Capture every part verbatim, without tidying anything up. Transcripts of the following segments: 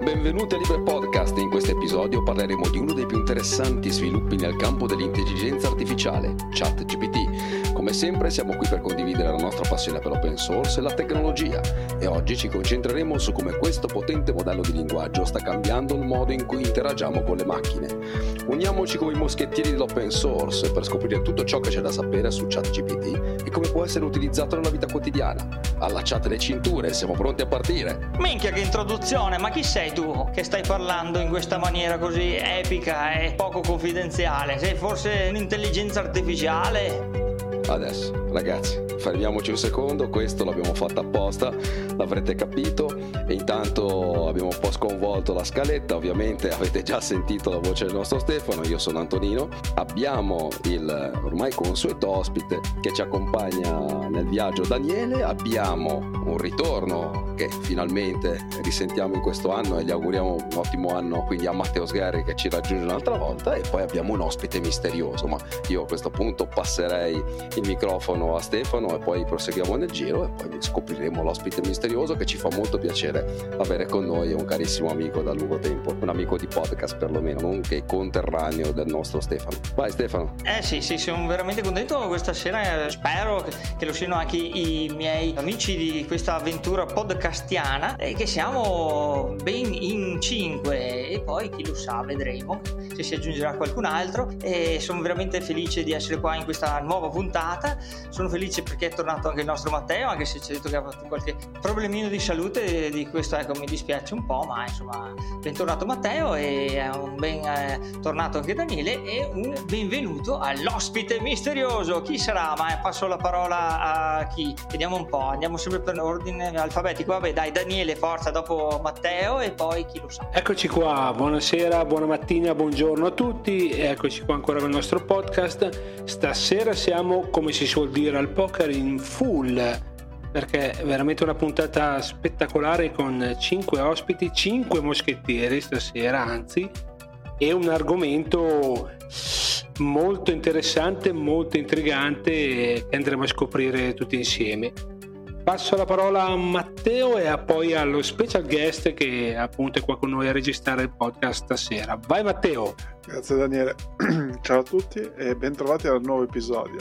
Benvenuti a Libre Podcast, in questo episodio parleremo di uno dei più interessanti sviluppi nel campo dell'intelligenza artificiale, ChatGPT. Come sempre siamo qui per condividere la nostra passione per l'open source e la tecnologia e oggi ci concentreremo su come questo potente modello di linguaggio sta cambiando il modo in cui interagiamo con le macchine. Uniamoci come i moschettieri dell'open source per scoprire tutto ciò che c'è da sapere su ChatGPT e come può essere utilizzato nella vita quotidiana. Allacciate le cinture, siamo pronti a partire. Minchia che introduzione, ma chi sei tu che stai parlando in questa maniera così epica e poco confidenziale? Sei forse un'intelligenza artificiale? Adesso, ragazzi, fermiamoci un secondo, questo l'abbiamo fatto apposta, l'avrete capito, e intanto abbiamo un po' sconvolto la scaletta, ovviamente avete già sentito la voce del nostro Stefano, io sono Antonino, abbiamo il ormai consueto ospite che ci accompagna nel viaggio Daniele, abbiamo un ritorno che finalmente risentiamo in questo anno e gli auguriamo un ottimo anno quindi a Matteo Sgarri che ci raggiunge un'altra volta, e poi abbiamo un ospite misterioso, ma io a questo punto passerei il microfono a Stefano e poi proseguiamo nel giro e poi scopriremo l'ospite misterioso che ci fa molto piacere avere con noi, un carissimo amico da lungo tempo, un amico di podcast perlomeno, nonché conterraneo del nostro Stefano. Vai Stefano. Eh sì, sì, sono veramente contento questa sera, spero che lo siano anche i miei amici di questa avventura podcastiana e che siamo ben in cinque e poi chi lo sa vedremo se si aggiungerà qualcun altro, e sono veramente felice di essere qua in questa nuova puntata. Sono felice perché è tornato anche il nostro Matteo, anche se ci ha detto che ha fatto qualche problemino di salute, di questo ecco mi dispiace un po', ma insomma bentornato Matteo, e un ben eh, tornato anche Daniele, e un benvenuto all'ospite misterioso. Chi sarà? Ma passo la parola a chi? Vediamo un po', andiamo sempre per ordine alfabetico, vabbè dai Daniele forza, dopo Matteo e poi chi lo sa. Eccoci qua, buonasera, buona mattina, buongiorno a tutti, eccoci qua ancora con il nostro podcast. Stasera siamo, come si suol dire al poker, in full, perché è veramente una puntata spettacolare con cinque ospiti, cinque moschettieri stasera anzi, e un argomento molto interessante, molto intrigante che andremo a scoprire tutti insieme. Passo la parola a Matteo e a poi allo special guest che appunto è qua con noi a registrare il podcast stasera. Vai Matteo! Grazie Daniele, ciao a tutti e bentrovati al nuovo episodio.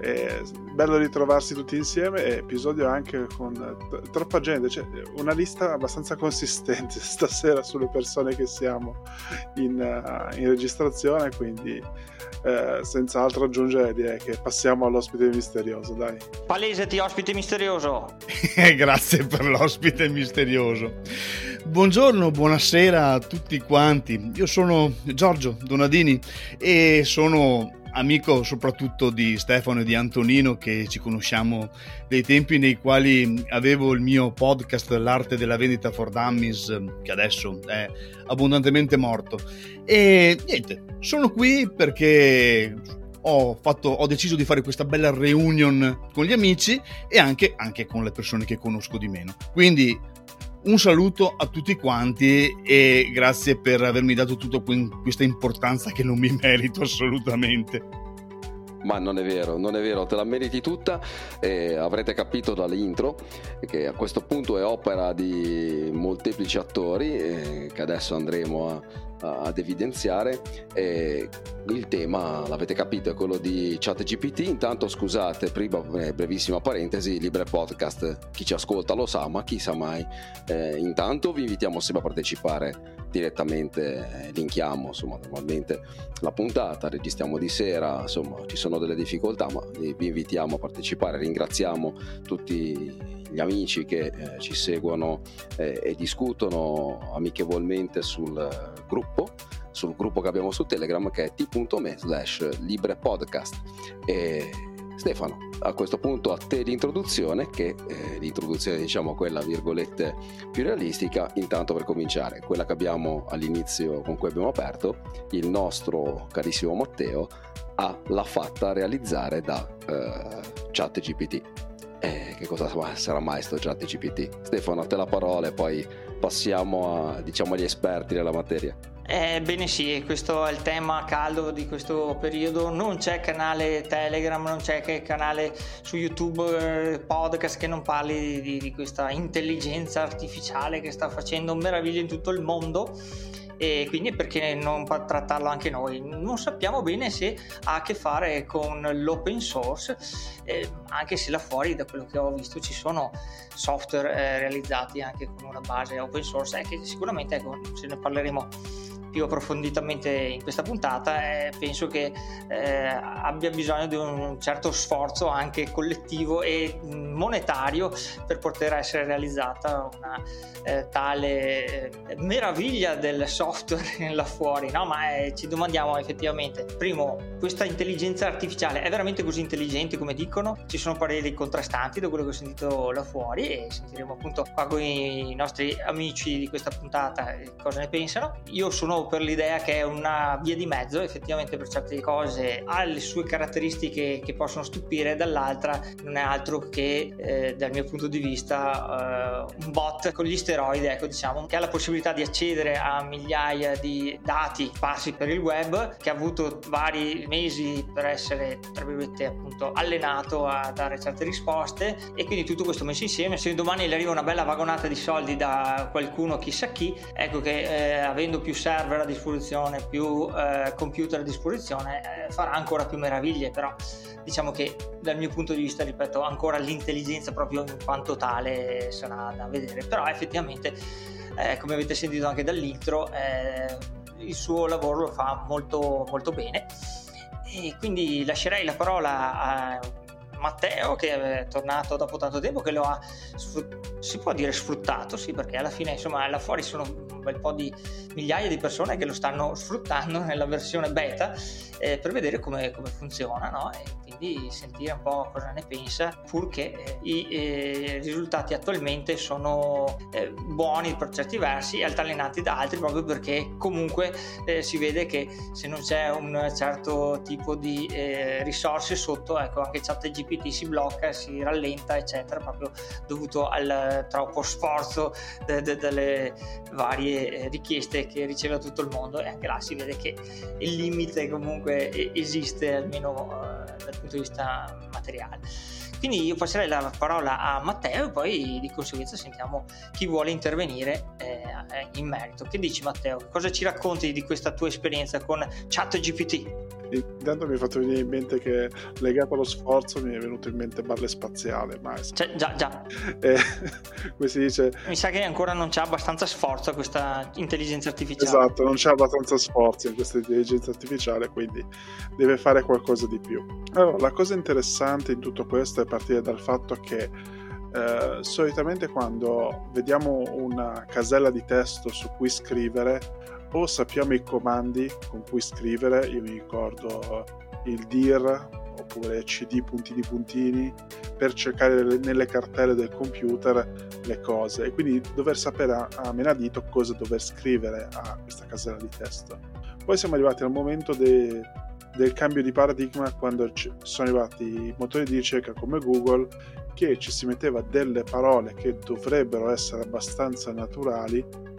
È bello ritrovarsi tutti insieme, e episodio anche con t- troppa gente, cioè una lista abbastanza consistente stasera sulle persone che siamo in, uh, in registrazione, quindi uh, senza altro aggiungere direi che passiamo all'ospite misterioso, dai. Palesati ospite misterioso. Grazie per l'ospite misterioso. Buongiorno, buonasera a tutti quanti, io sono Giorgio Donadini e sono amico soprattutto di Stefano e di Antonino, che ci conosciamo dei tempi nei quali avevo il mio podcast L'arte della vendita for Dummies, che adesso è abbondantemente morto, e niente, sono qui perché ho, fatto, ho deciso di fare questa bella reunion con gli amici e anche, anche con le persone che conosco di meno, quindi un saluto a tutti quanti e grazie per avermi dato tutta questa importanza che non mi merito assolutamente. Ma non è vero, non è vero, te la meriti tutta, eh, avrete capito dall'intro che a questo punto è opera di molteplici attori eh, che adesso andremo a ad evidenziare, e il tema l'avete capito è quello di ChatGPT. Intanto scusate, prima eh, brevissima parentesi, Libre Podcast, chi ci ascolta lo sa ma chi sa mai, eh, intanto vi invitiamo sempre a partecipare direttamente, eh, linkiamo insomma normalmente la puntata, registriamo di sera, insomma ci sono delle difficoltà ma vi invitiamo a partecipare, ringraziamo tutti gli amici che eh, ci seguono eh, e discutono amichevolmente sul gruppo sul gruppo che abbiamo su Telegram, che è t.me/librepodcast, e Stefano, a questo punto a te l'introduzione, che eh, l'introduzione diciamo quella virgolette più realistica, intanto per cominciare, quella che abbiamo all'inizio con cui abbiamo aperto, il nostro carissimo Matteo ha l'ha fatta realizzare da eh, ChatGPT. Eh, che cosa sarà mai sto ChatGPT? Stefano, a te la parola e poi passiamo a, diciamo, agli esperti della materia. Ebbene eh, sì, questo è il tema caldo di questo periodo. Non c'è canale Telegram, non c'è che canale su YouTube, podcast che non parli di, di questa intelligenza artificiale che sta facendo meraviglie in tutto il mondo. E quindi perché non trattarlo anche noi? Non sappiamo bene se ha a che fare con l'open source, eh, anche se là fuori, da quello che ho visto, ci sono software eh, realizzati anche con una base open source, eh, che sicuramente, ecco, se ne parleremo più approfonditamente in questa puntata. eh, penso che eh, abbia bisogno di un certo sforzo anche collettivo e monetario per poter essere realizzata una eh, tale eh, meraviglia del software là fuori, no? Ma eh, ci domandiamo effettivamente, primo, questa intelligenza artificiale è veramente così intelligente come dicono? Ci sono pareri contrastanti da quello che ho sentito là fuori, e sentiremo appunto qua con i nostri amici di questa puntata cosa ne pensano. Io sono per l'idea che è una via di mezzo, effettivamente per certe cose ha le sue caratteristiche che possono stupire, dall'altra non è altro che eh, dal mio punto di vista eh, un bot con gli steroidi, ecco, diciamo, che ha la possibilità di accedere a migliaia di dati sparsi per il web, che ha avuto vari mesi per essere, tra virgolette, appunto allenato a dare certe risposte. E quindi tutto questo messo insieme, se domani gli arriva una bella vagonata di soldi da qualcuno chissà chi, ecco che eh, avendo più server a disposizione, più eh, computer a disposizione, eh, farà ancora più meraviglie. Però diciamo che dal mio punto di vista, ripeto, ancora l'intelligenza proprio in quanto tale sarà da vedere, però effettivamente eh, come avete sentito anche dall'intro, eh, il suo lavoro lo fa molto molto bene. E quindi lascerei la parola a Matteo, che è tornato dopo tanto tempo, che lo ha, si può dire, sfruttato, sì, perché alla fine insomma là fuori sono un bel po' di migliaia di persone che lo stanno sfruttando nella versione beta eh, per vedere come, come funziona, no? E quindi sentire un po' cosa ne pensa, purché i eh, risultati attualmente sono eh, buoni per certi versi e altalenanti da altri, proprio perché comunque eh, si vede che se non c'è un certo tipo di eh, risorse sotto, ecco, anche ChatGPT si blocca, si rallenta, eccetera, proprio dovuto al troppo sforzo de- de- delle varie richieste che riceve tutto il mondo. E anche là si vede che il limite comunque esiste, almeno eh, dal punto di vista materiale. Quindi io passerei la parola a Matteo e poi di conseguenza sentiamo chi vuole intervenire eh, in merito. Che dici, Matteo? Cosa ci racconti di questa tua esperienza con ChatGPT? Intanto mi è fatto venire in mente che, legato allo sforzo, mi è venuto in mente Balle Spaziale. Ma cioè, già già eh, qui si dice, mi sa che ancora non c'è abbastanza sforzo questa intelligenza artificiale. Esatto, non c'è abbastanza sforzo in questa intelligenza artificiale, quindi deve fare qualcosa di più. Allora, la cosa interessante in tutto questo è partire dal fatto che eh, solitamente quando vediamo una casella di testo su cui scrivere, o sappiamo i comandi con cui scrivere, io mi ricordo il dir oppure cd puntini puntini per cercare le, nelle cartelle del computer le cose, e quindi dover sapere a, a menadito cosa dover scrivere a questa casella di testo. Poi siamo arrivati al momento de, del cambio di paradigma, quando ci sono arrivati i motori di ricerca come Google, che ci si metteva delle parole che dovrebbero essere abbastanza naturali,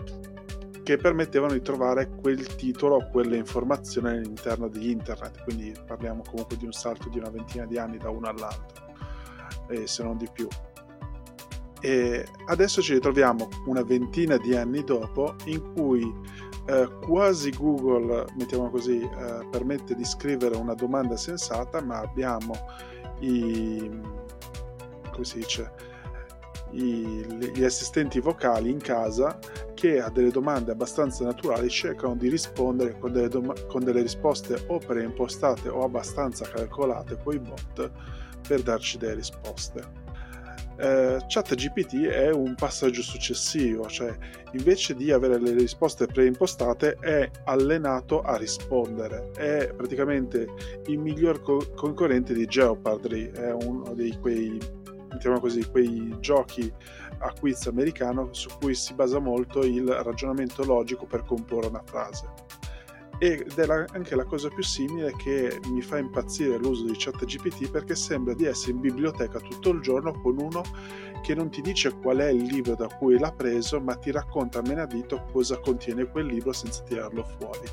che permettevano di trovare quel titolo o quelle informazioni all'interno di internet. Quindi parliamo comunque di un salto di una ventina di anni da uno all'altro, eh, se non di più. E adesso ci ritroviamo una ventina di anni dopo, in cui eh, quasi Google, mettiamo così, eh, permette di scrivere una domanda sensata, ma abbiamo i... come si dice... gli assistenti vocali in casa, che a delle domande abbastanza naturali cercano di rispondere con delle, doma- con delle risposte o preimpostate o abbastanza calcolate coi bot per darci delle risposte. eh, ChatGPT è un passaggio successivo, cioè invece di avere le risposte preimpostate è allenato a rispondere, è praticamente il miglior co- concorrente di Jeopardy, è uno di quei, diciamo così, quei giochi a quiz americano su cui si basa molto il ragionamento logico per comporre una frase. Ed è la, anche la cosa più simile che mi fa impazzire l'uso di ChatGPT, perché sembra di essere in biblioteca tutto il giorno con uno che non ti dice qual è il libro da cui l'ha preso, ma ti racconta a menadito cosa contiene quel libro senza tirarlo fuori.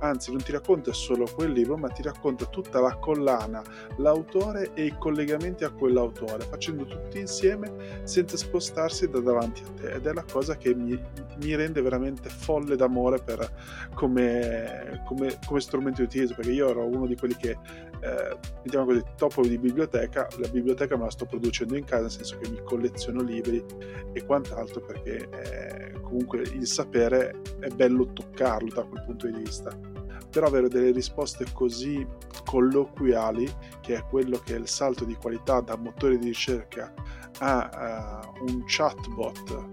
Anzi, non ti racconta solo quel libro, ma ti racconta tutta la collana, l'autore e i collegamenti a quell'autore, facendo tutti insieme senza spostarsi da davanti a te. Ed è la cosa che mi, mi rende veramente folle d'amore per come, come, come strumento di utilizzo, perché io ero uno di quelli che, eh, diciamo così, topo di biblioteca, la biblioteca me la sto producendo in casa, nel senso che mi colleziono libri e quant'altro, perché eh, comunque il sapere è bello toccarlo da quel punto di vista. Però avere delle risposte così colloquiali, che è quello che è il salto di qualità da motore di ricerca a uh, un chatbot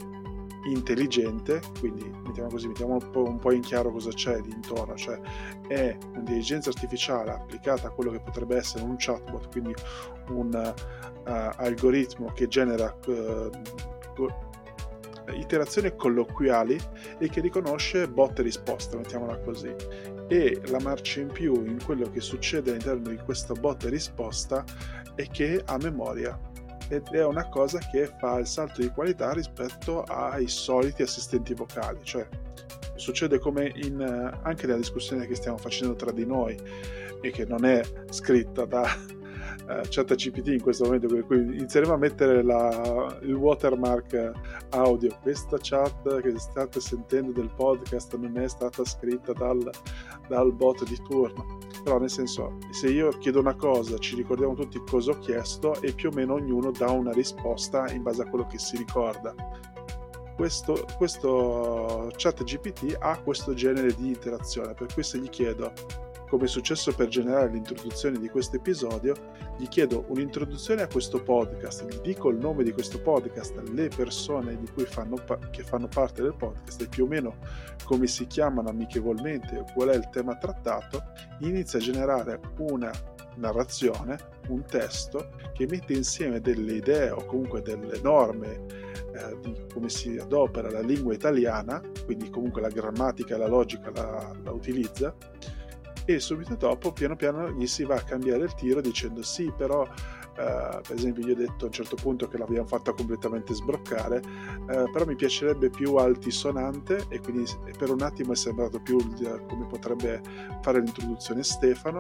intelligente, quindi mettiamo così, mettiamo un po', un po' in chiaro cosa c'è di intorno, cioè è un'intelligenza artificiale applicata a quello che potrebbe essere un chatbot, quindi un uh, algoritmo che genera uh, go- iterazioni colloquiali e che riconosce botte e risposta, mettiamola così. E la marcia in più in quello che succede all'interno di questa botte e risposta è che ha memoria, ed è una cosa che fa il salto di qualità rispetto ai soliti assistenti vocali. Cioè succede come in, anche nella discussione che stiamo facendo tra di noi e che non è scritta da Uh, ChatGPT in questo momento, per cui inizieremo a mettere la, il watermark audio. Questa chat che state sentendo del podcast non è stata scritta dal, dal bot di turno, però nel senso, se io chiedo una cosa ci ricordiamo tutti cosa ho chiesto e più o meno ognuno dà una risposta in base a quello che si ricorda. Questo, questo ChatGPT ha questo genere di interazione, per cui se gli chiedo, come è successo per generare l'introduzione di questo episodio, gli chiedo un'introduzione a questo podcast, gli dico il nome di questo podcast, le persone di cui fanno pa- che fanno parte del podcast e più o meno come si chiamano amichevolmente o qual è il tema trattato, inizia a generare una narrazione, un testo che mette insieme delle idee o comunque delle norme eh, di come si adopera la lingua italiana, quindi comunque la grammatica e la logica la, la utilizza, e subito dopo piano piano gli si va a cambiare il tiro dicendo sì però eh, per esempio io ho detto a un certo punto che l'abbiamo fatta completamente sbroccare, eh, però mi piacerebbe più altisonante, e quindi per un attimo è sembrato più come potrebbe fare l'introduzione Stefano,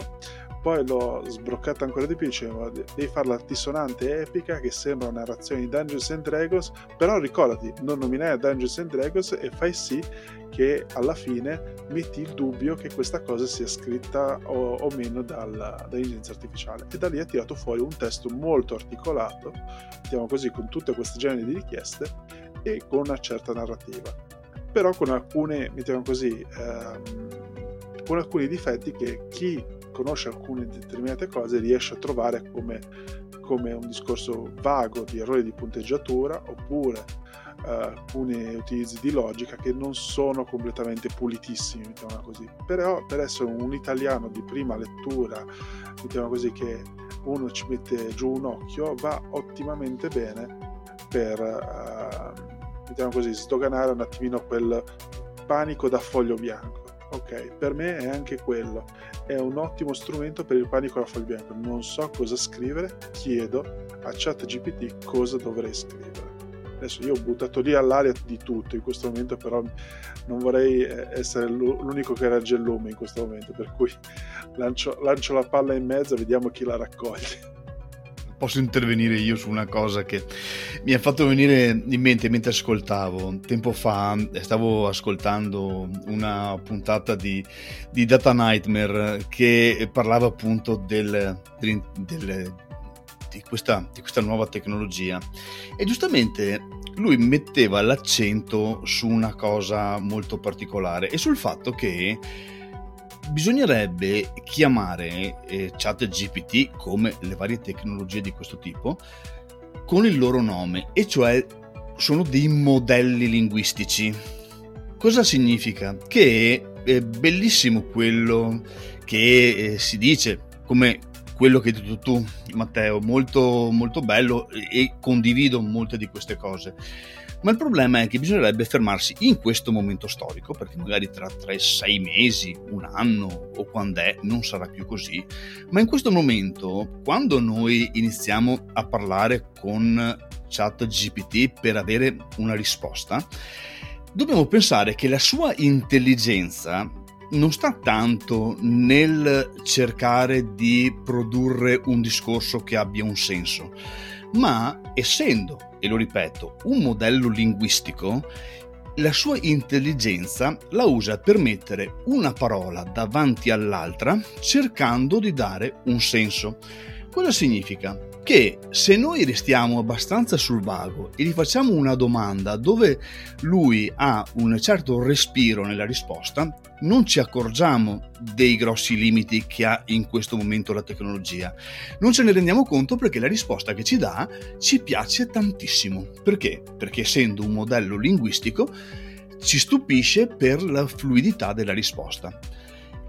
poi l'ho sbroccata ancora di più dicendo devi farla altisonante e epica che sembra una narrazione di Dungeons and Dragons, però ricordati non nominare Dungeons and Dragons e fai sì che alla fine metti il dubbio che questa cosa sia scritta o, o meno dall'intelligenza artificiale. E da lì ha tirato fuori un testo molto articolato, diciamo così, con tutte queste generi di richieste e con una certa narrativa, però con alcune, diciamo così, ehm, con alcuni difetti che chi conosce alcune determinate cose riesce a trovare, come, come un discorso vago di errori di punteggiatura oppure Uh, alcuni utilizzi di logica che non sono completamente pulitissimi, diciamo così. Però per essere un italiano di prima lettura, diciamo così, che uno ci mette giù un occhio, va ottimamente bene per uh, diciamo così, sdoganare un attimino quel panico da foglio bianco. Ok, per me è anche quello, è un ottimo strumento per il panico da foglio bianco. Non so cosa scrivere, chiedo a ChatGPT cosa dovrei scrivere. Adesso io ho buttato lì all'aria di tutto in questo momento, però non vorrei essere l'unico che regge il lume in questo momento, per cui lancio, lancio la palla in mezzo e vediamo chi la raccoglie. Posso intervenire io su una cosa che mi ha fatto venire in mente mentre ascoltavo. Tempo fa stavo ascoltando una puntata di, di Data Nightmare che parlava appunto del... del, del Di questa, di questa nuova tecnologia, e giustamente lui metteva l'accento su una cosa molto particolare e sul fatto che bisognerebbe chiamare eh, ChatGPT, come le varie tecnologie di questo tipo, con il loro nome, e cioè sono dei modelli linguistici. Cosa significa? Che è bellissimo quello che si dice, come quello che hai detto tu, Matteo, molto molto bello, e condivido molte di queste cose. Ma il problema è che bisognerebbe fermarsi in questo momento storico, perché magari tra tre sei mesi, un anno o quand'è non sarà più così, ma in questo momento, quando noi iniziamo a parlare con ChatGPT per avere una risposta, dobbiamo pensare che la sua intelligenza non sta tanto nel cercare di produrre un discorso che abbia un senso, ma essendo, e lo ripeto, un modello linguistico, la sua intelligenza la usa per mettere una parola davanti all'altra cercando di dare un senso. Cosa significa? Che se noi restiamo abbastanza sul vago e gli facciamo una domanda dove lui ha un certo respiro nella risposta, non ci accorgiamo dei grossi limiti che ha in questo momento la tecnologia. Non ce ne rendiamo conto perché la risposta che ci dà ci piace tantissimo. Perché? Perché essendo un modello linguistico ci stupisce per la fluidità della risposta.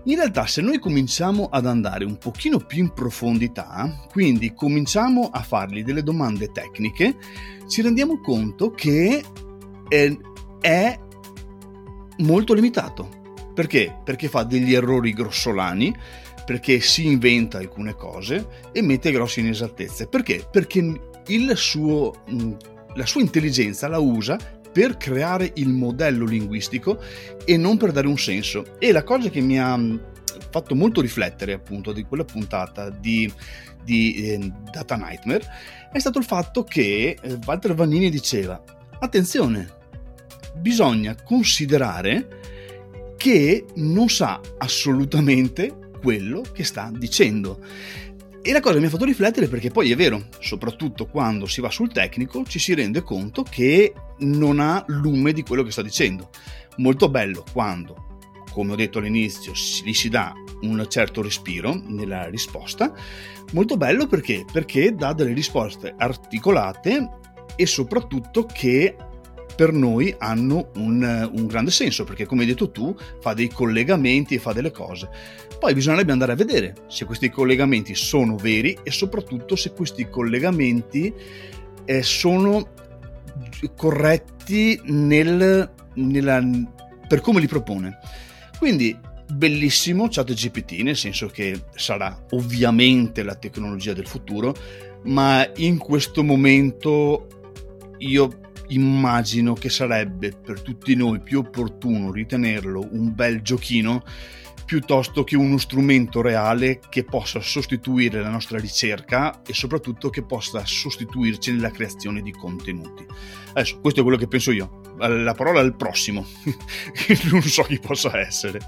In realtà, se noi cominciamo ad andare un pochino più in profondità, quindi cominciamo a fargli delle domande tecniche, ci rendiamo conto che è, è molto limitato. Perché? Perché fa degli errori grossolani, perché si inventa alcune cose e mette grosse inesattezze. Perché? Perché il suo, la sua intelligenza la usa per creare il modello linguistico e non per dare un senso. E la cosa che mi ha fatto molto riflettere, appunto, di quella puntata di, di eh, Data Nightmare è stato il fatto che Walter Vannini diceva: attenzione, bisogna considerare che non sa assolutamente quello che sta dicendo. E la cosa mi ha fatto riflettere, perché poi è vero, soprattutto quando si va sul tecnico ci si rende conto che non ha lume di quello che sta dicendo. Molto bello quando, come ho detto all'inizio, gli si dà un certo respiro nella risposta. Molto bello perché? Perché dà delle risposte articolate e soprattutto che per noi hanno un, un grande senso, perché come hai detto tu fa dei collegamenti e fa delle cose. Poi bisognerebbe andare a vedere se questi collegamenti sono veri e soprattutto se questi collegamenti eh, sono corretti nel, nella, per come li propone. Quindi bellissimo ChatGPT, nel senso che sarà ovviamente la tecnologia del futuro, ma in questo momento io immagino che sarebbe per tutti noi più opportuno ritenerlo un bel giochino piuttosto che uno strumento reale che possa sostituire la nostra ricerca e soprattutto che possa sostituirci nella creazione di contenuti. Adesso, questo è quello che penso io. La parola al prossimo, non so chi possa essere.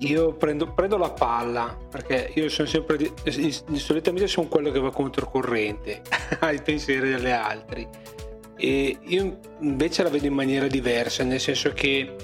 Io prendo, prendo la palla, perché io sono sempre solitamente sono quello che va controcorrente ai pensieri degli altri. E io invece la vedo in maniera diversa, nel senso che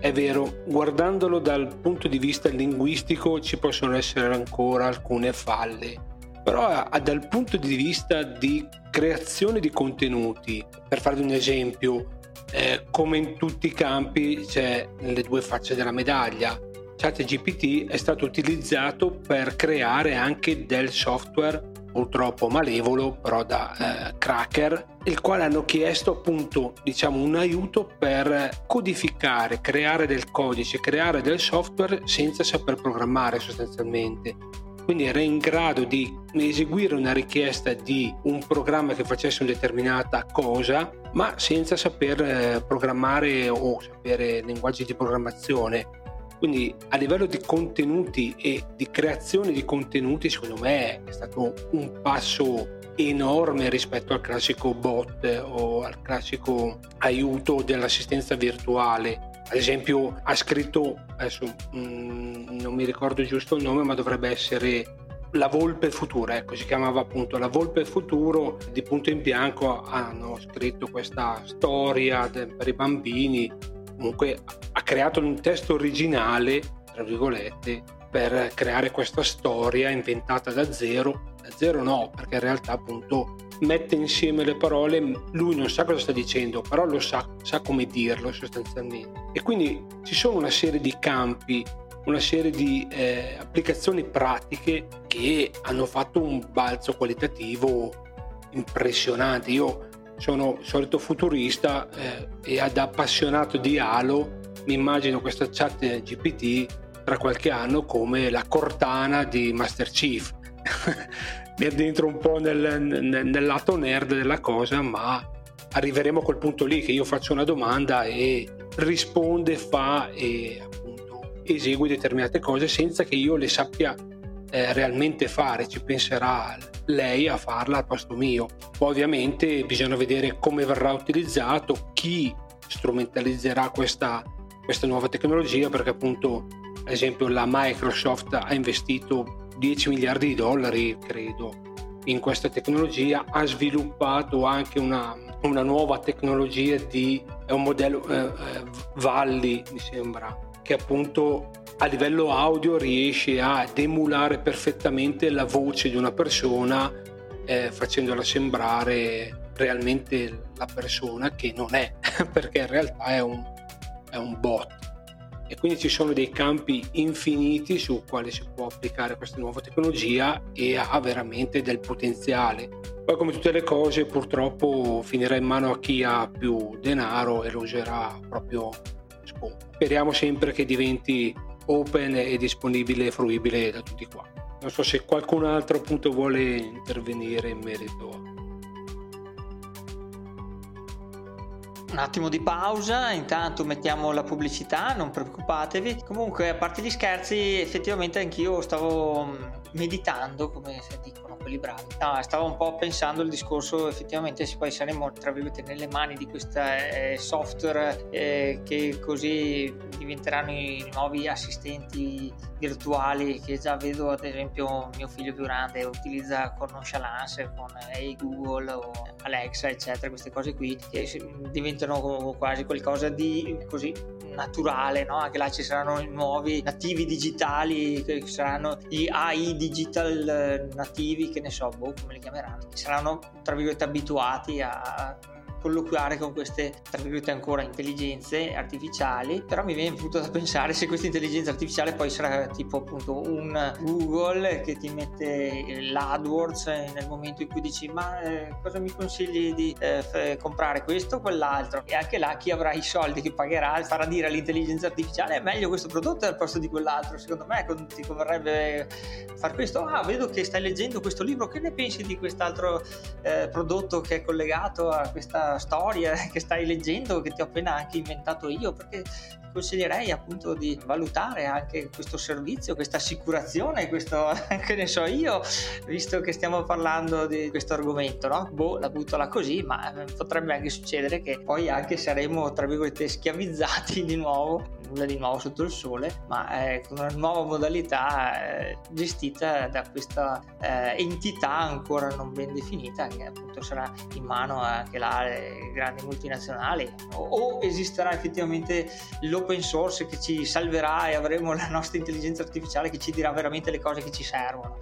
è vero, guardandolo dal punto di vista linguistico ci possono essere ancora alcune falle, però dal punto di vista di creazione di contenuti, per farvi un esempio, eh, come in tutti i campi c'è le due facce della medaglia. ChatGPT è stato utilizzato per creare anche del software purtroppo malevolo, però da eh, cracker, il quale hanno chiesto appunto, diciamo, un aiuto per codificare, creare del codice, creare del software senza saper programmare sostanzialmente. Quindi era in grado di eseguire una richiesta di un programma che facesse una determinata cosa, ma senza saper eh, programmare o sapere linguaggi di programmazione. Quindi a livello di contenuti e di creazione di contenuti, secondo me è stato un passo enorme rispetto al classico bot o al classico aiuto dell'assistenza virtuale. Ad esempio ha scritto, adesso mh, non mi ricordo giusto il nome, ma dovrebbe essere La Volpe Futura, ecco, si chiamava appunto La Volpe Futuro. Di punto in bianco hanno scritto questa storia per i bambini. Comunque ha creato un testo originale, tra virgolette, per creare questa storia inventata da zero. Da zero no, perché in realtà appunto mette insieme le parole, lui non sa cosa sta dicendo, però lo sa, sa come dirlo sostanzialmente. E quindi ci sono una serie di campi, una serie di eh, applicazioni pratiche che hanno fatto un balzo qualitativo impressionante. Io sono solito futurista eh, e ad appassionato di Halo mi immagino questa chat G P T tra qualche anno come la Cortana di Master Chief. Mi addentro un po' nel, nel, nel lato nerd della cosa, ma arriveremo a quel punto lì che io faccio una domanda e risponde, fa e appunto esegue determinate cose senza che io le sappia eh, realmente fare. Ci penserà lei a farla al posto mio. Poi ovviamente bisogna vedere come verrà utilizzato, chi strumentalizzerà questa, questa nuova tecnologia, perché appunto ad esempio la Microsoft ha investito dieci miliardi di dollari, credo, in questa tecnologia, ha sviluppato anche una, una nuova tecnologia di, è un modello eh, Valli, mi sembra, che appunto a livello audio riesce ad emulare perfettamente la voce di una persona, eh, facendola sembrare realmente la persona che non è, perché in realtà è un, è un bot. E quindi ci sono dei campi infiniti su quali si può applicare questa nuova tecnologia e ha veramente del potenziale. Poi come tutte le cose purtroppo finirà in mano a chi ha più denaro e lo userà proprio scopo. Speriamo sempre che diventi open e disponibile e fruibile da tutti qua. Non so se qualcun altro appunto vuole intervenire in merito a... Un attimo di pausa, intanto mettiamo la pubblicità, non preoccupatevi. Comunque, a parte gli scherzi, effettivamente anch'io stavo meditando, come dicono quelli bravi. No, stavo un po' pensando al discorso, effettivamente, se poi saremo, tra virgolette, nelle mani di questa eh, software eh, che così diventeranno i nuovi assistenti virtuali, che già vedo, ad esempio, mio figlio più grande utilizza con nonchalance, con hey, Google o Alexa, eccetera, queste cose qui, che diventano quasi qualcosa di così naturale, no? Anche là ci saranno i nuovi nativi digitali, che saranno gli A I digital nativi, che ne so, boh, come li chiameranno, saranno tra virgolette abituati a colloquiare con queste tra virgolette ancora intelligenze artificiali. Però mi viene appunto da pensare se questa intelligenza artificiale poi sarà tipo appunto un Google che ti mette l'AdWords nel momento in cui dici ma eh, cosa mi consigli di eh, f- comprare questo o quell'altro, e anche là chi avrà i soldi che pagherà farà dire all'intelligenza artificiale è meglio questo prodotto al posto di quell'altro, secondo me ti converrebbe far questo, ah vedo che stai leggendo questo libro, che ne pensi di quest'altro eh, prodotto che è collegato a questa storia che stai leggendo, che ti ho appena anche inventato io, perché consiglierei appunto di valutare anche questo servizio, questa assicurazione, questo che ne so io, visto che stiamo parlando di questo argomento, no? Boh, la butto là così, ma potrebbe anche succedere che poi anche saremo tra virgolette schiavizzati di nuovo, nulla di nuovo sotto il sole, ma eh, con una nuova modalità eh, gestita da questa eh, entità ancora non ben definita, che appunto sarà in mano anche là grandi multinazionali, o, o esisterà effettivamente l'open source che ci salverà e avremo la nostra intelligenza artificiale che ci dirà veramente le cose che ci servono,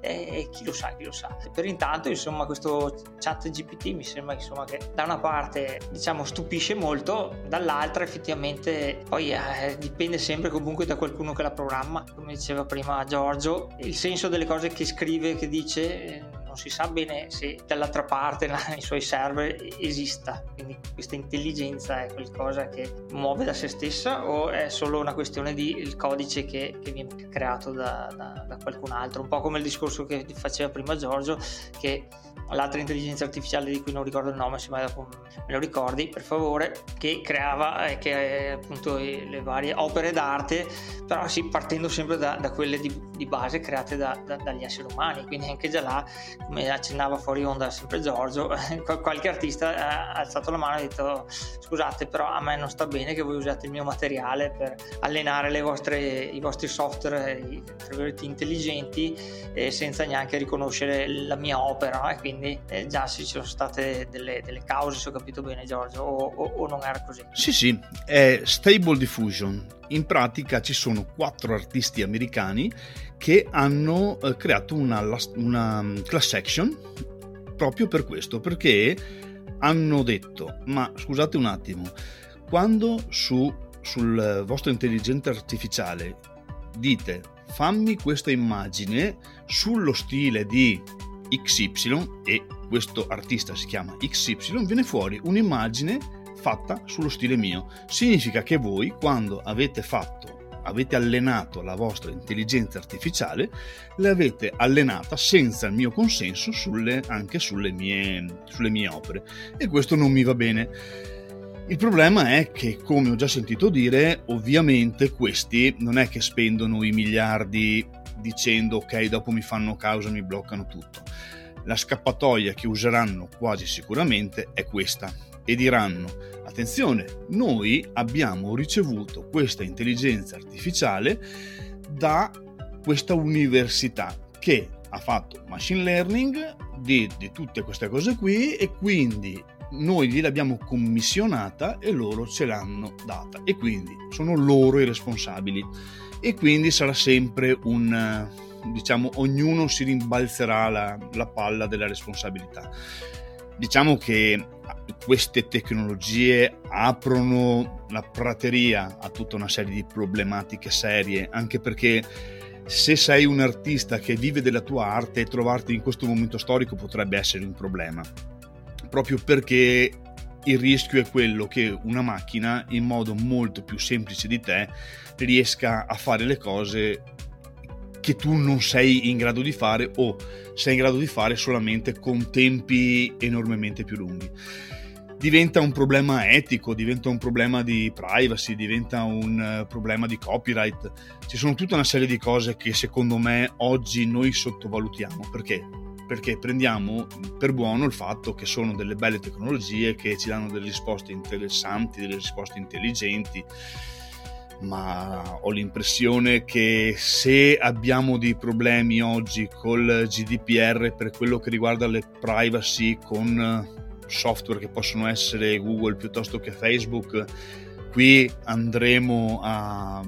e chi lo sa, chi lo sa. Per intanto insomma questo chat G P T mi sembra insomma che da una parte diciamo stupisce molto, dall'altra effettivamente poi eh, dipende sempre comunque da qualcuno che la programma, come diceva prima Giorgio, il senso delle cose che scrive, che dice eh, non si sa bene se dall'altra parte nei suoi server esista, quindi questa intelligenza è qualcosa che muove da se stessa o è solo una questione di il codice che, che viene creato da, da, da qualcun altro, un po' come il discorso che faceva prima Giorgio, che l'altra intelligenza artificiale di cui non ricordo il nome, se mai dopo me lo ricordi per favore, che creava eh, che, eh, appunto le varie opere d'arte, però sì, partendo sempre da, da quelle di, di base create da, da, dagli esseri umani, quindi anche già là, come accennava fuori onda sempre Giorgio, qualche artista ha alzato la mano e ha detto scusate però a me non sta bene che voi usate il mio materiale per allenare le vostre, i vostri software tra virgolette intelligenti eh, senza neanche riconoscere la mia opera, no? E quindi eh, già ci sono state delle, delle cause, se ho capito bene Giorgio, o, o, o non era così? Sì sì, è Stable Diffusion. In pratica ci sono quattro artisti americani che hanno eh, creato una, una class action proprio per questo, perché hanno detto, ma scusate un attimo, quando su, sul vostro intelligente artificiale dite fammi questa immagine sullo stile di X Y, e questo artista si chiama X Y, viene fuori un'immagine fatta sullo stile mio. Significa che voi, quando avete fatto, avete allenato la vostra intelligenza artificiale, l'avete allenata senza il mio consenso sulle, anche sulle mie, sulle mie opere, e questo non mi va bene. Il problema è che, come ho già sentito dire, ovviamente questi non è che spendono i miliardi dicendo ok, dopo mi fanno causa, mi bloccano tutto. La scappatoia che useranno quasi sicuramente è questa, e diranno: attenzione, noi abbiamo ricevuto questa intelligenza artificiale da questa università che ha fatto machine learning di, di tutte queste cose qui, e quindi noi gliel'abbiamo commissionata e loro ce l'hanno data, e quindi sono loro i responsabili. E quindi sarà sempre un, diciamo, ognuno si rimbalzerà la, la palla della responsabilità. Diciamo che queste tecnologie aprono la prateria a tutta una serie di problematiche serie, anche perché se sei un artista che vive della tua arte, trovarti in questo momento storico potrebbe essere un problema, proprio perché il rischio è quello che una macchina, in modo molto più semplice di te, riesca a fare le cose che tu non sei in grado di fare, o sei in grado di fare solamente con tempi enormemente più lunghi. Diventa un problema etico, diventa un problema di privacy, diventa un problema di copyright. Ci sono tutta una serie di cose che secondo me oggi noi sottovalutiamo. Perché? Perché prendiamo per buono il fatto che sono delle belle tecnologie, che ci danno delle risposte interessanti, delle risposte intelligenti, ma ho l'impressione che se abbiamo dei problemi oggi col G D P R per quello che riguarda le privacy con software che possono essere Google piuttosto che Facebook, qui andremo a,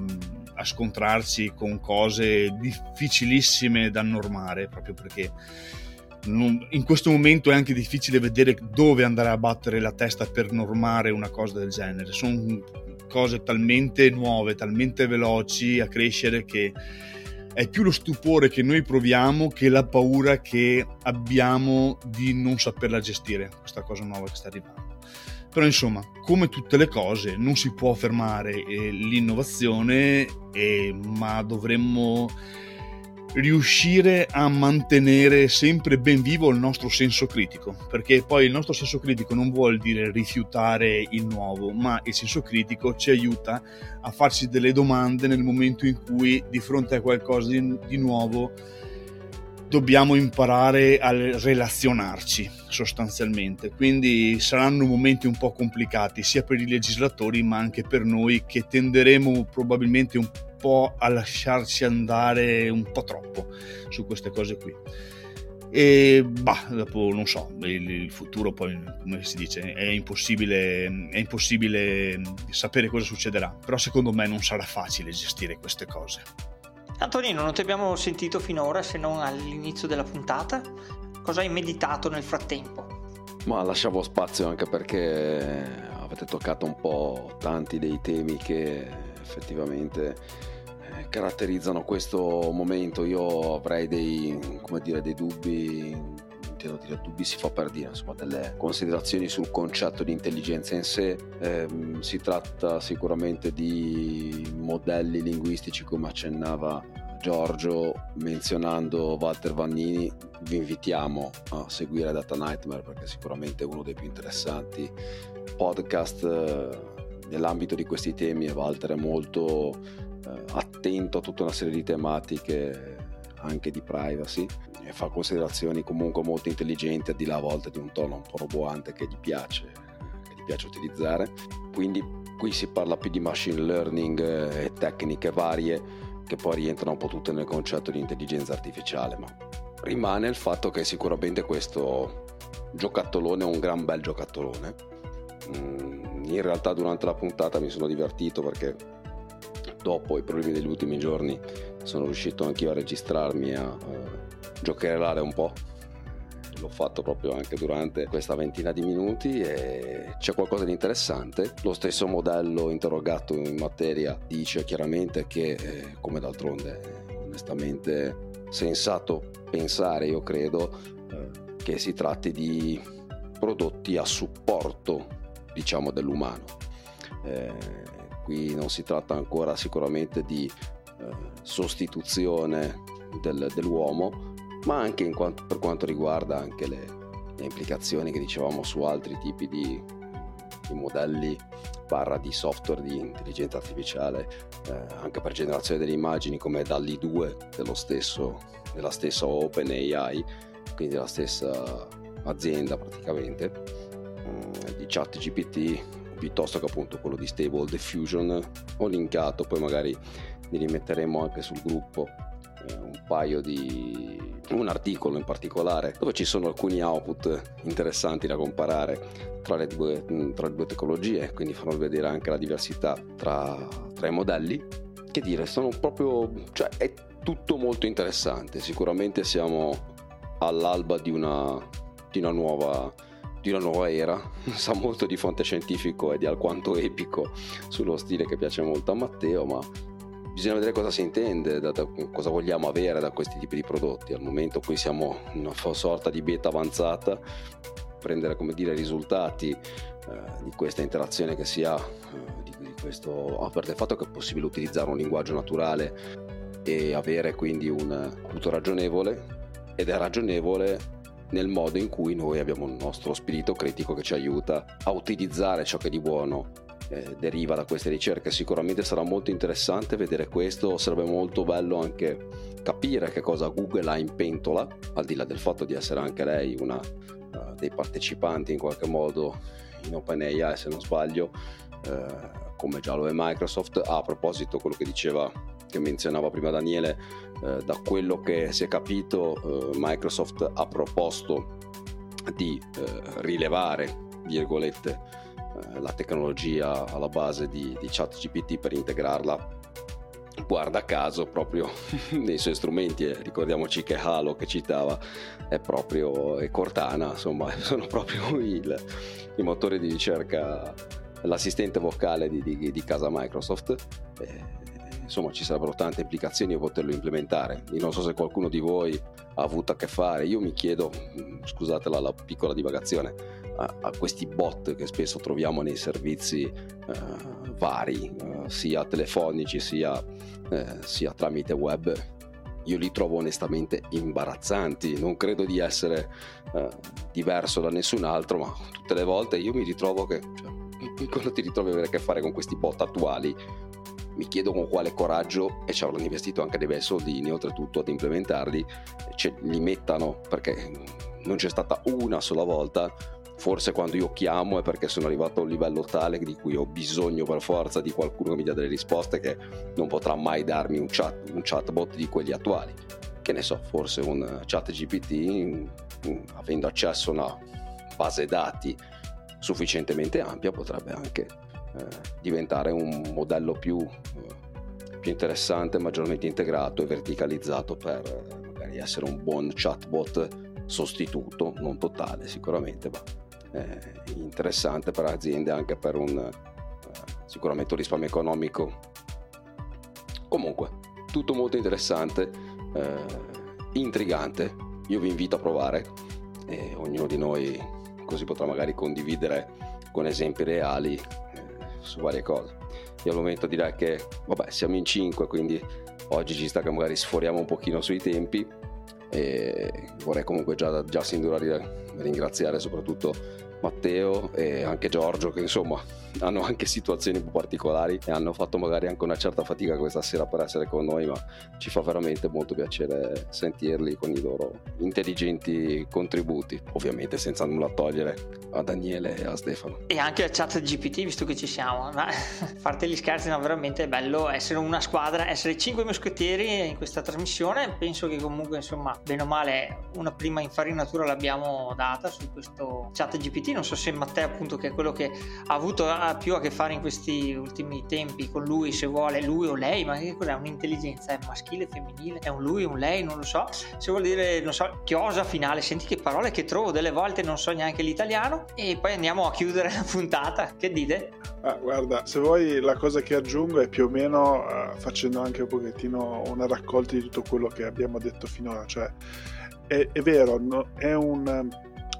a scontrarci con cose difficilissime da normare, proprio perché non, in questo momento è anche difficile vedere dove andare a battere la testa per normare una cosa del genere. Sono cose talmente nuove, talmente veloci a crescere, che è più lo stupore che noi proviamo che la paura che abbiamo di non saperla gestire, questa cosa nuova che sta arrivando. Però insomma, come tutte le cose, non si può fermare eh, l'innovazione, eh, ma dovremmo riuscire a mantenere sempre ben vivo il nostro senso critico, perché poi il nostro senso critico non vuol dire rifiutare il nuovo, ma il senso critico ci aiuta a farci delle domande nel momento in cui di fronte a qualcosa di, di nuovo dobbiamo imparare a relazionarci sostanzialmente. Quindi saranno momenti un po' complicati sia per i legislatori ma anche per noi, che tenderemo probabilmente un po' a lasciarci andare un po' troppo su queste cose qui. E bah, dopo non so, il, il futuro poi, come si dice, è impossibile è impossibile sapere cosa succederà, però secondo me non sarà facile gestire queste cose. Antonino, non ti abbiamo sentito finora se non all'inizio della puntata. Cosa hai meditato nel frattempo? Ma lasciavo spazio anche perché avete toccato un po' tanti dei temi che effettivamente eh, caratterizzano questo momento. Io avrei dei, come dire, dei dubbi, intendo dire dubbi si fa per dire, insomma, delle considerazioni sul concetto di intelligenza in sé. Eh, si tratta sicuramente di modelli linguistici, come accennava Giorgio menzionando Walter Vannini. Vi invitiamo a seguire Data Nightmare, perché è sicuramente uno dei più interessanti podcast eh, nell'ambito di questi temi, e Walter è molto eh, attento a tutta una serie di tematiche anche di privacy, e fa considerazioni comunque molto intelligenti, al di là a volte di un tono un po' roboante che gli piace, che gli piace utilizzare. Quindi qui si parla più di machine learning eh, e tecniche varie che poi rientrano un po' tutte nel concetto di intelligenza artificiale, ma rimane il fatto che sicuramente questo giocattolone è un gran bel giocattolone. Mm. In realtà durante la puntata mi sono divertito, perché dopo i problemi degli ultimi giorni sono riuscito anch'io a registrarmi e a eh, giocherellare un po', l'ho fatto proprio anche durante questa ventina di minuti e c'è qualcosa di interessante. Lo stesso modello interrogato in materia dice chiaramente che, eh, come d'altronde è onestamente sensato pensare, io credo, eh, che si tratti di prodotti a supporto, diciamo, dell'umano. Eh, qui non si tratta ancora sicuramente di eh, sostituzione del, dell'uomo, ma anche in quanto, per quanto riguarda anche le, le implicazioni che dicevamo su altri tipi di, di modelli barra di software di intelligenza artificiale, eh, anche per generazione delle immagini come D A L L-E due dello stesso, della stessa OpenAI, quindi della stessa azienda praticamente, mh, di ChatGPT, piuttosto che appunto quello di Stable Diffusion. Ho linkato, poi magari ne rimetteremo anche sul gruppo eh, un paio di un articolo in particolare dove ci sono alcuni output interessanti da comparare tra le due, tra le due tecnologie, quindi farò vedere anche la diversità tra, tra i modelli. Che dire, sono proprio, cioè è tutto molto interessante. Sicuramente siamo all'alba di una, di una nuova di una nuova era, sa molto di fantascientifico e di alquanto epico sullo stile che piace molto a Matteo, ma bisogna vedere cosa si intende, da, da, cosa vogliamo avere da questi tipi di prodotti. Al momento qui siamo in una sorta di beta avanzata, prendere come dire i risultati eh, di questa interazione che si ha, eh, di, di questo, ah, per il fatto che è possibile utilizzare un linguaggio naturale e avere quindi un appunto ragionevole, ed è ragionevole nel modo in cui noi abbiamo il nostro spirito critico che ci aiuta a utilizzare ciò che di buono Eh, deriva da queste ricerche. Sicuramente sarà molto interessante vedere questo, sarebbe molto bello anche capire che cosa Google ha in pentola, al di là del fatto di essere anche lei una uh, dei partecipanti in qualche modo in OpenAI, se non sbaglio, uh, come già lo è Microsoft. Ah, a proposito, quello che diceva, che menzionava prima Daniele, uh, da quello che si è capito, uh, Microsoft ha proposto di uh, rilevare, virgolette, la tecnologia alla base di, di ChatGPT per integrarla, guarda caso, proprio nei suoi strumenti. E ricordiamoci che Halo, che citava, è proprio e Cortana, insomma sono proprio il, il motore di ricerca, l'assistente vocale di, di, di casa Microsoft. E insomma ci sarebbero tante implicazioni a poterlo implementare. Io non so se qualcuno di voi ha avuto a che fare, io mi chiedo, scusate la, la piccola divagazione, a, a questi bot che spesso troviamo nei servizi eh, vari, eh, sia telefonici sia, eh, sia tramite web. Io li trovo onestamente imbarazzanti, non credo di essere eh, diverso da nessun altro, ma tutte le volte io mi ritrovo che, cioè, quando ti ritrovi a avere a che fare con questi bot attuali, mi chiedo con quale coraggio, e ci avranno investito anche dei bei soldini oltretutto ad implementarli, ce li mettano, perché non c'è stata una sola volta, forse quando io chiamo è perché sono arrivato a un livello tale di cui ho bisogno per forza di qualcuno che mi dia delle risposte, che non potrà mai darmi un, chat, un chatbot di quelli attuali. Che ne so, forse un ChatGPT, avendo accesso a una base dati sufficientemente ampia, potrebbe anche diventare un modello più, più interessante, maggiormente integrato e verticalizzato per magari essere un buon chatbot sostituto, non totale sicuramente, ma interessante per aziende, anche per un sicuramente un risparmio economico. Comunque tutto molto interessante, eh, intrigante. Io vi invito a provare e ognuno di noi così potrà magari condividere con esempi reali su varie cose. Io al momento direi che vabbè, siamo in cinque, quindi oggi ci sta che magari sforiamo un pochino sui tempi, e vorrei comunque già, già sin d'ora ringraziare soprattutto Matteo e anche Giorgio, che insomma hanno anche situazioni un po' particolari e hanno fatto magari anche una certa fatica questa sera per essere con noi, ma ci fa veramente molto piacere sentirli con i loro intelligenti contributi, ovviamente senza nulla togliere a Daniele e a Stefano e anche a ChatGPT, visto che ci siamo. Ma fate gli scherzi, no, veramente è bello essere una squadra, essere cinque moschettieri in questa trasmissione. Penso che comunque, insomma, bene o male una prima infarinatura l'abbiamo data su questo ChatGPT ChatGPT, non so se Matteo, appunto, che è quello che ha avuto più a che fare in questi ultimi tempi con lui, se vuole, lui o lei, ma che cos'è, un'intelligenza, è maschile, femminile, è un lui, un lei, non lo so, se vuol dire, non so, chiosa finale, senti che parole che trovo delle volte, non so neanche l'italiano, e poi andiamo a chiudere la puntata, che dite? Ah, guarda, se vuoi la cosa che aggiungo è più o meno, uh, facendo anche un pochettino una raccolta di tutto quello che abbiamo detto finora, cioè è, è vero, no, è un...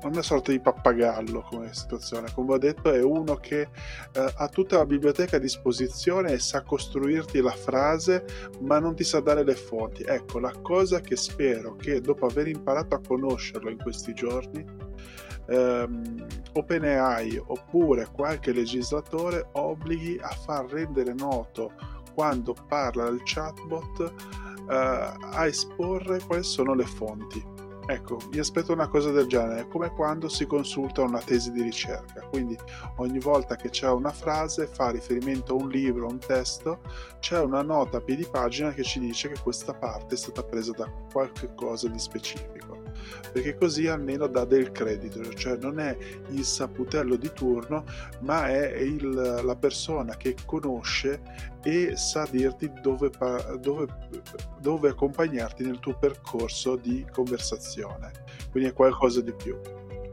una sorta di pappagallo come situazione, come ho detto, è uno che eh, ha tutta la biblioteca a disposizione e sa costruirti la frase ma non ti sa dare le fonti. Ecco, la cosa che spero che dopo aver imparato a conoscerlo in questi giorni, ehm, OpenAI oppure qualche legislatore obblighi a far rendere noto quando parla il chatbot, eh, a esporre quali sono le fonti. Ecco, mi aspetto una cosa del genere, è come quando si consulta una tesi di ricerca, quindi ogni volta che c'è una frase, fa riferimento a un libro, a un testo, c'è una nota a piedi pagina che ci dice che questa parte è stata presa da qualche cosa di specifico, perché così almeno dà del credito, cioè non è il saputello di turno, ma è il, la persona che conosce e sa dirti dove, dove, dove accompagnarti nel tuo percorso di conversazione, quindi è qualcosa di più.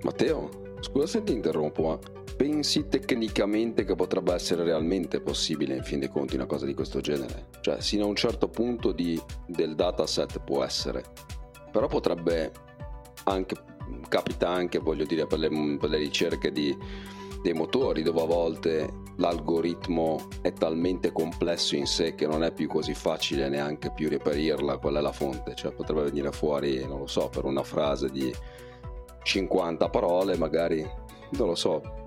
Matteo, scusa se ti interrompo, ma pensi tecnicamente che potrebbe essere realmente possibile in fin dei conti una cosa di questo genere? Cioè, sino a un certo punto di, del dataset può essere, però potrebbe anche, capita anche, voglio dire, per le, per le ricerche di, dei motori, dove a volte l'algoritmo è talmente complesso in sé che non è più così facile neanche più reperirla qual è la fonte, cioè potrebbe venire fuori, non lo so, per una frase di cinquanta parole magari, non lo so.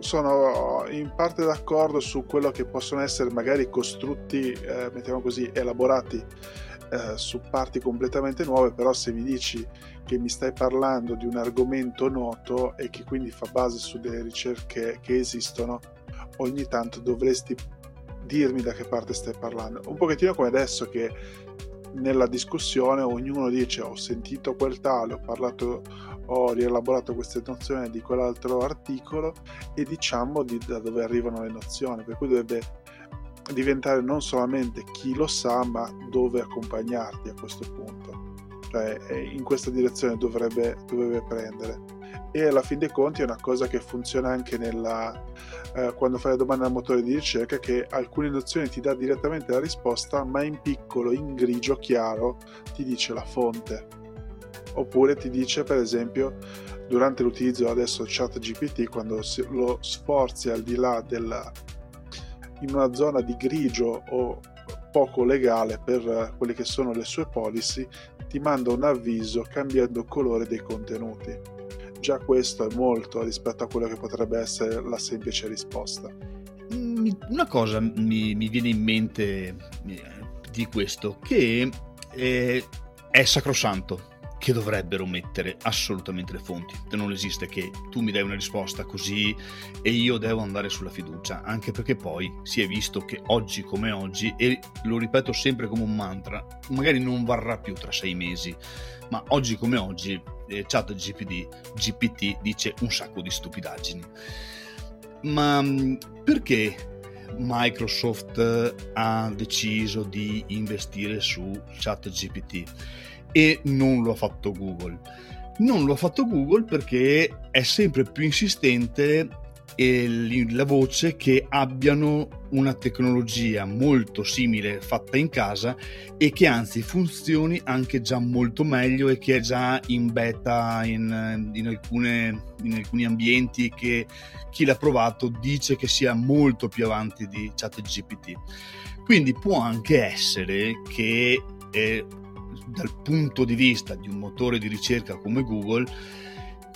Sono in parte d'accordo su quello che possono essere magari costrutti, eh, mettiamo così, elaborati eh, su parti completamente nuove, però se mi dici che mi stai parlando di un argomento noto e che quindi fa base su delle ricerche che esistono, ogni tanto dovresti dirmi da che parte stai parlando. Un pochettino come adesso che nella discussione ognuno dice ho sentito quel tale, ho parlato, ho rielaborato queste nozioni di quell'altro articolo, e diciamo di, da dove arrivano le nozioni, per cui dovrebbe diventare non solamente chi lo sa ma dove accompagnarti a questo punto, cioè in questa direzione dovrebbe, dovrebbe prendere. E alla fin dei conti è una cosa che funziona anche nella, eh, quando fai la domanda al motore di ricerca, che alcune nozioni ti dà direttamente la risposta ma in piccolo, in grigio chiaro, ti dice la fonte, oppure ti dice, per esempio, durante l'utilizzo adesso ChatGPT, quando lo sforzi al di là della, in una zona di grigio o poco legale per quelle che sono le sue policy, ti manda un avviso cambiando il colore dei contenuti. Già questo è molto rispetto a quello che potrebbe essere la semplice risposta. Una cosa mi, mi viene in mente di questo, che è, è sacrosanto che dovrebbero mettere assolutamente le fonti. Non esiste che tu mi dai una risposta così e io devo andare sulla fiducia, anche perché poi si è visto che oggi come oggi, e lo ripeto sempre come un mantra, magari non varrà più tra sei mesi, ma oggi come oggi eh, ChatGPT dice un sacco di stupidaggini. Ma perché Microsoft ha deciso di investire su ChatGPT e non lo ha fatto Google? Non lo ha fatto Google perché è sempre più insistente la voce che abbiano una tecnologia molto simile fatta in casa e che anzi funzioni anche già molto meglio e che è già in beta in, in, alcune, in alcuni ambienti, che chi l'ha provato dice che sia molto più avanti di ChatGPT. Quindi può anche essere che eh, dal punto di vista di un motore di ricerca come Google,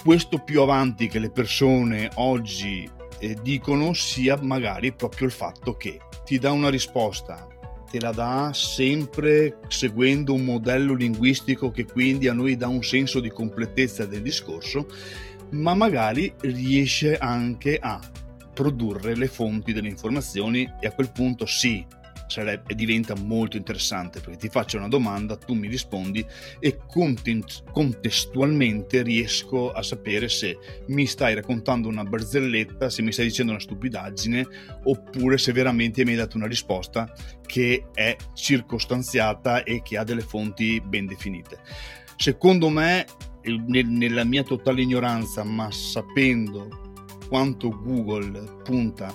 questo più avanti che le persone oggi eh, dicono sia magari proprio il fatto che ti dà una risposta, te la dà sempre seguendo un modello linguistico che quindi a noi dà un senso di completezza del discorso, ma magari riesce anche a produrre le fonti delle informazioni, e a quel punto sì, sarebbe, diventa molto interessante, perché ti faccio una domanda, tu mi rispondi e content, contestualmente riesco a sapere se mi stai raccontando una barzelletta, se mi stai dicendo una stupidaggine, oppure se veramente mi hai dato una risposta che è circostanziata e che ha delle fonti ben definite. Secondo me, nella mia totale ignoranza, ma sapendo quanto Google punta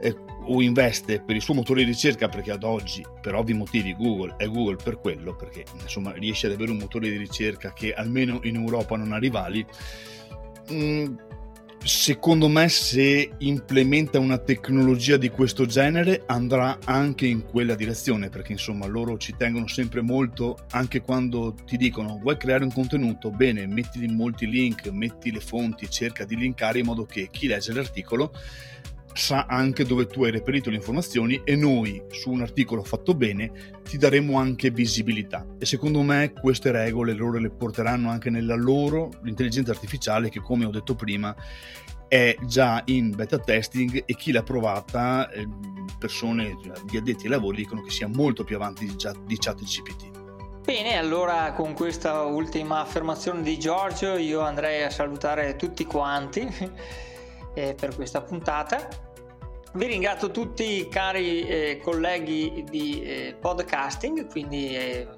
eh, o investe per il suo motore di ricerca, perché ad oggi per ovvi motivi Google è Google per quello, perché insomma riesce ad avere un motore di ricerca che almeno in Europa non ha rivali, mm, secondo me se implementa una tecnologia di questo genere andrà anche in quella direzione, perché insomma loro ci tengono sempre molto, anche quando ti dicono vuoi creare un contenuto, bene, metti molti link, metti le fonti, cerca di linkare in modo che chi legge l'articolo sa anche dove tu hai reperito le informazioni, e noi su un articolo fatto bene ti daremo anche visibilità. E secondo me queste regole loro le porteranno anche nella loro intelligenza artificiale, che come ho detto prima è già in beta testing, e chi l'ha provata, persone di addetti ai lavori, dicono che sia molto più avanti di ChatGPT. Bene, allora con questa ultima affermazione di Giorgio io andrei a salutare tutti quanti per questa puntata. Vi ringrazio tutti, cari eh, colleghi di eh, podcasting, quindi eh,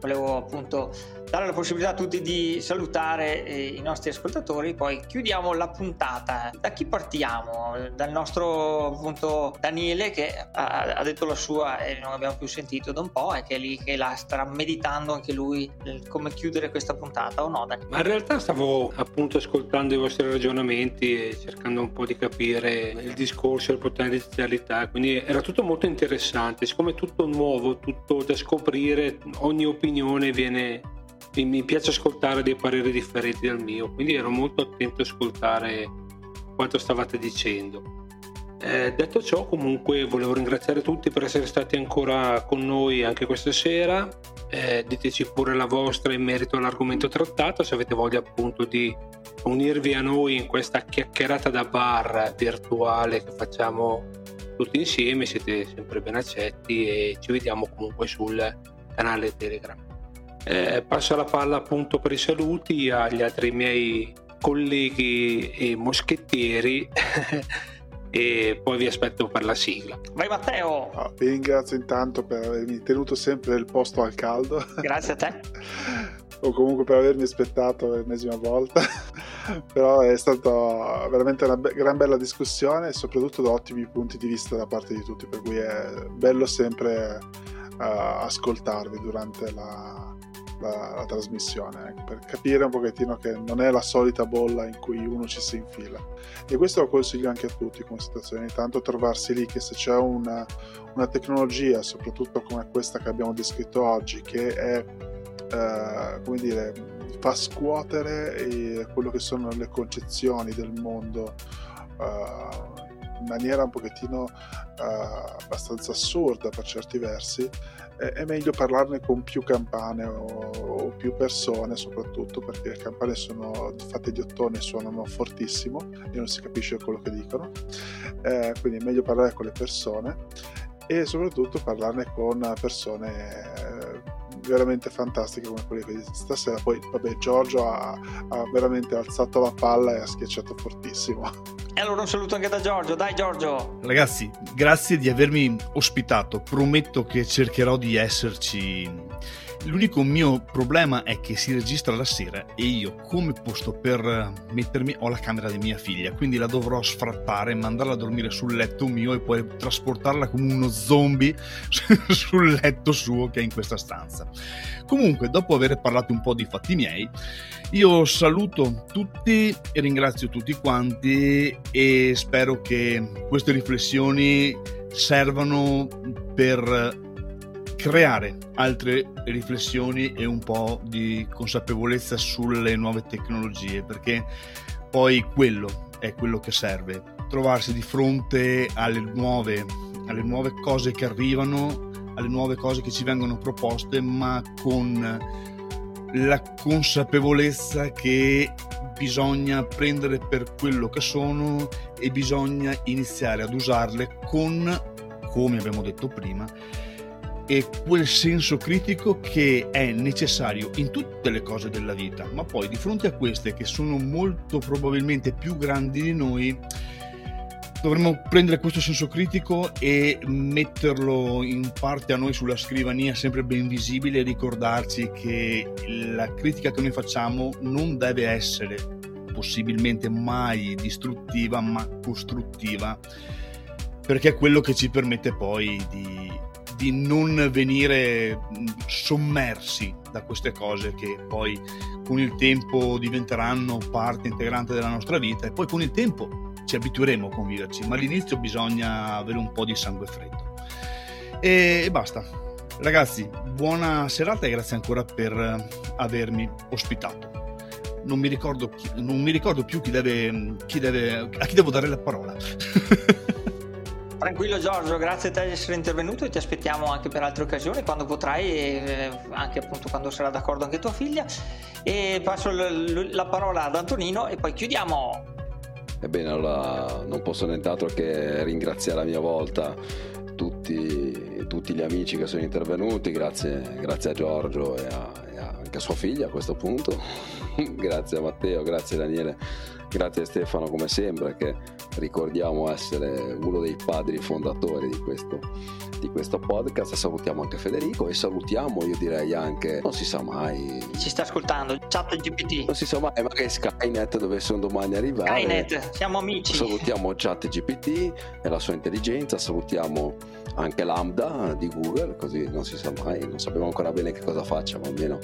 volevo appunto dare la possibilità a tutti di salutare eh, i nostri ascoltatori, poi chiudiamo la puntata. Da chi partiamo? Dal nostro appunto Daniele, che ha, ha detto la sua e non abbiamo più sentito da un po', e che è lì che la starà meditando anche lui come chiudere questa puntata, o no Daniele? Ma in realtà stavo appunto ascoltando i vostri ragionamenti e cercando un po' di capire il discorso del potenzialità, quindi era tutto molto interessante, siccome è tutto nuovo, tutto da scoprire, ogni opinione viene... mi piace ascoltare dei pareri differenti dal mio, quindi ero molto attento a ascoltare quanto stavate dicendo. Eh, detto ciò, comunque volevo ringraziare tutti per essere stati ancora con noi anche questa sera. Eh, diteci pure la vostra in merito all'argomento trattato, se avete voglia appunto di unirvi a noi in questa chiacchierata da bar virtuale che facciamo tutti insieme, siete sempre ben accetti, e ci vediamo comunque sul canale Telegram. Eh, passo la palla appunto per i saluti agli altri miei colleghi e moschettieri e poi vi aspetto per la sigla. Vai Matteo! Ah, vi ringrazio intanto per avermi tenuto sempre il posto al caldo. Grazie a te. O comunque per avermi aspettato l'ennesima volta. Però è stata veramente una be- gran bella discussione, e soprattutto da ottimi punti di vista da parte di tutti, per cui è bello sempre uh, ascoltarvi durante la La, la trasmissione, eh, per capire un pochettino che non è la solita bolla in cui uno ci si infila, e questo lo consiglio anche a tutti come situazione. Intanto trovarsi lì che se c'è una, una tecnologia, soprattutto come questa che abbiamo descritto oggi, che è eh, come dire, fa scuotere eh, quello che sono le concezioni del mondo eh, in maniera un pochettino eh, abbastanza assurda per certi versi, è meglio parlarne con più campane o, o più persone, soprattutto perché le campane sono fatte di ottoni, suonano fortissimo e non si capisce quello che dicono, eh, quindi è meglio parlare con le persone, e soprattutto parlarne con persone veramente fantastiche come quelle che stasera. Poi vabbè, Giorgio ha, ha veramente alzato la palla e ha schiacciato fortissimo. E allora un saluto anche da Giorgio. Dai Giorgio! Ragazzi, grazie di avermi ospitato, prometto che cercherò di esserci. L'unico mio problema è che si registra la sera e io come posto per mettermi ho la camera di mia figlia, quindi la dovrò sfrattare, mandarla a dormire sul letto mio e poi trasportarla come uno zombie sul letto suo che è in questa stanza. Comunque, dopo aver parlato un po' di fatti miei, io saluto tutti e ringrazio tutti quanti, e spero che queste riflessioni servano per creare altre riflessioni e un po' di consapevolezza sulle nuove tecnologie, perché poi quello è quello che serve, trovarsi di fronte alle nuove, alle nuove cose che arrivano, alle nuove cose che ci vengono proposte, ma con la consapevolezza che bisogna prendere per quello che sono e bisogna iniziare ad usarle con come abbiamo detto prima, e quel senso critico che è necessario in tutte le cose della vita, ma poi di fronte a queste che sono molto probabilmente più grandi di noi dovremmo prendere questo senso critico e metterlo in parte a noi sulla scrivania, sempre ben visibile, e ricordarci che la critica che noi facciamo non deve essere possibilmente mai distruttiva, ma costruttiva, perché è quello che ci permette poi di di non venire sommersi da queste cose che poi con il tempo diventeranno parte integrante della nostra vita, e poi con il tempo ci abitueremo a conviverci, ma all'inizio bisogna avere un po' di sangue freddo. E basta. Ragazzi, buona serata e grazie ancora per avermi ospitato. Non mi ricordo, chi, non mi ricordo più chi deve, chi deve, a chi devo dare la parola. Tranquillo Giorgio, grazie a te di essere intervenuto e ti aspettiamo anche per altre occasioni quando potrai, e anche appunto quando sarà d'accordo anche tua figlia. E passo l- la parola ad Antonino e poi chiudiamo. Ebbene, allora non posso nient'altro che ringraziare a mia volta tutti, tutti gli amici che sono intervenuti, grazie, grazie a Giorgio e, a, e a, anche a sua figlia a questo punto, grazie a Matteo, grazie a Daniele. Grazie Stefano, come sempre, che ricordiamo essere uno dei padri fondatori di questo, di questo podcast. Salutiamo anche Federico e salutiamo, io direi, anche, non si sa mai, ci sta ascoltando, ChatGPT. Non si sa mai, magari Skynet dovesse un domani arrivare. Skynet, siamo amici. Salutiamo ChatGPT e la sua intelligenza, salutiamo anche Lambda di Google, così non si sa mai, non sappiamo ancora bene che cosa faccia, ma almeno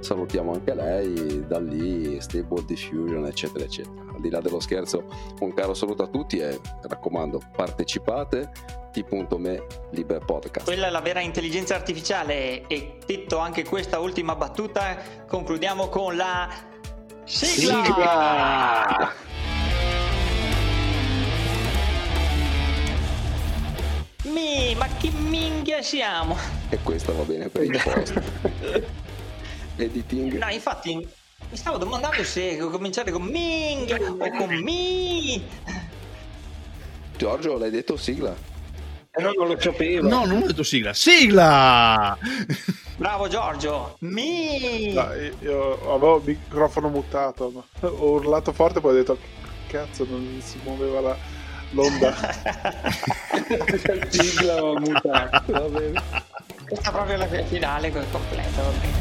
salutiamo anche lei, da lì, Stable Diffusion, eccetera, eccetera. Al di là dello scherzo, un caro saluto a tutti e raccomando, partecipate, t punto me slash libre podcast. Quella è la vera intelligenza artificiale, e detto anche questa ultima battuta concludiamo con la sigla, sigla! Mi, ma che minchia siamo? E questa va bene per il post. Editing. No, infatti mi stavo domandando se cominciare con Ming o con Mi. Giorgio, l'hai detto sigla? Eh no, non lo sapevo. No, non ho detto sigla. Sigla! Bravo Giorgio. Mi. No, io avevo il microfono mutato, ma ho urlato forte, poi ho detto cazzo, non si muoveva la l'onda. Sigla ho mutato. Va bene. Questa è proprio la finale completa, va bene.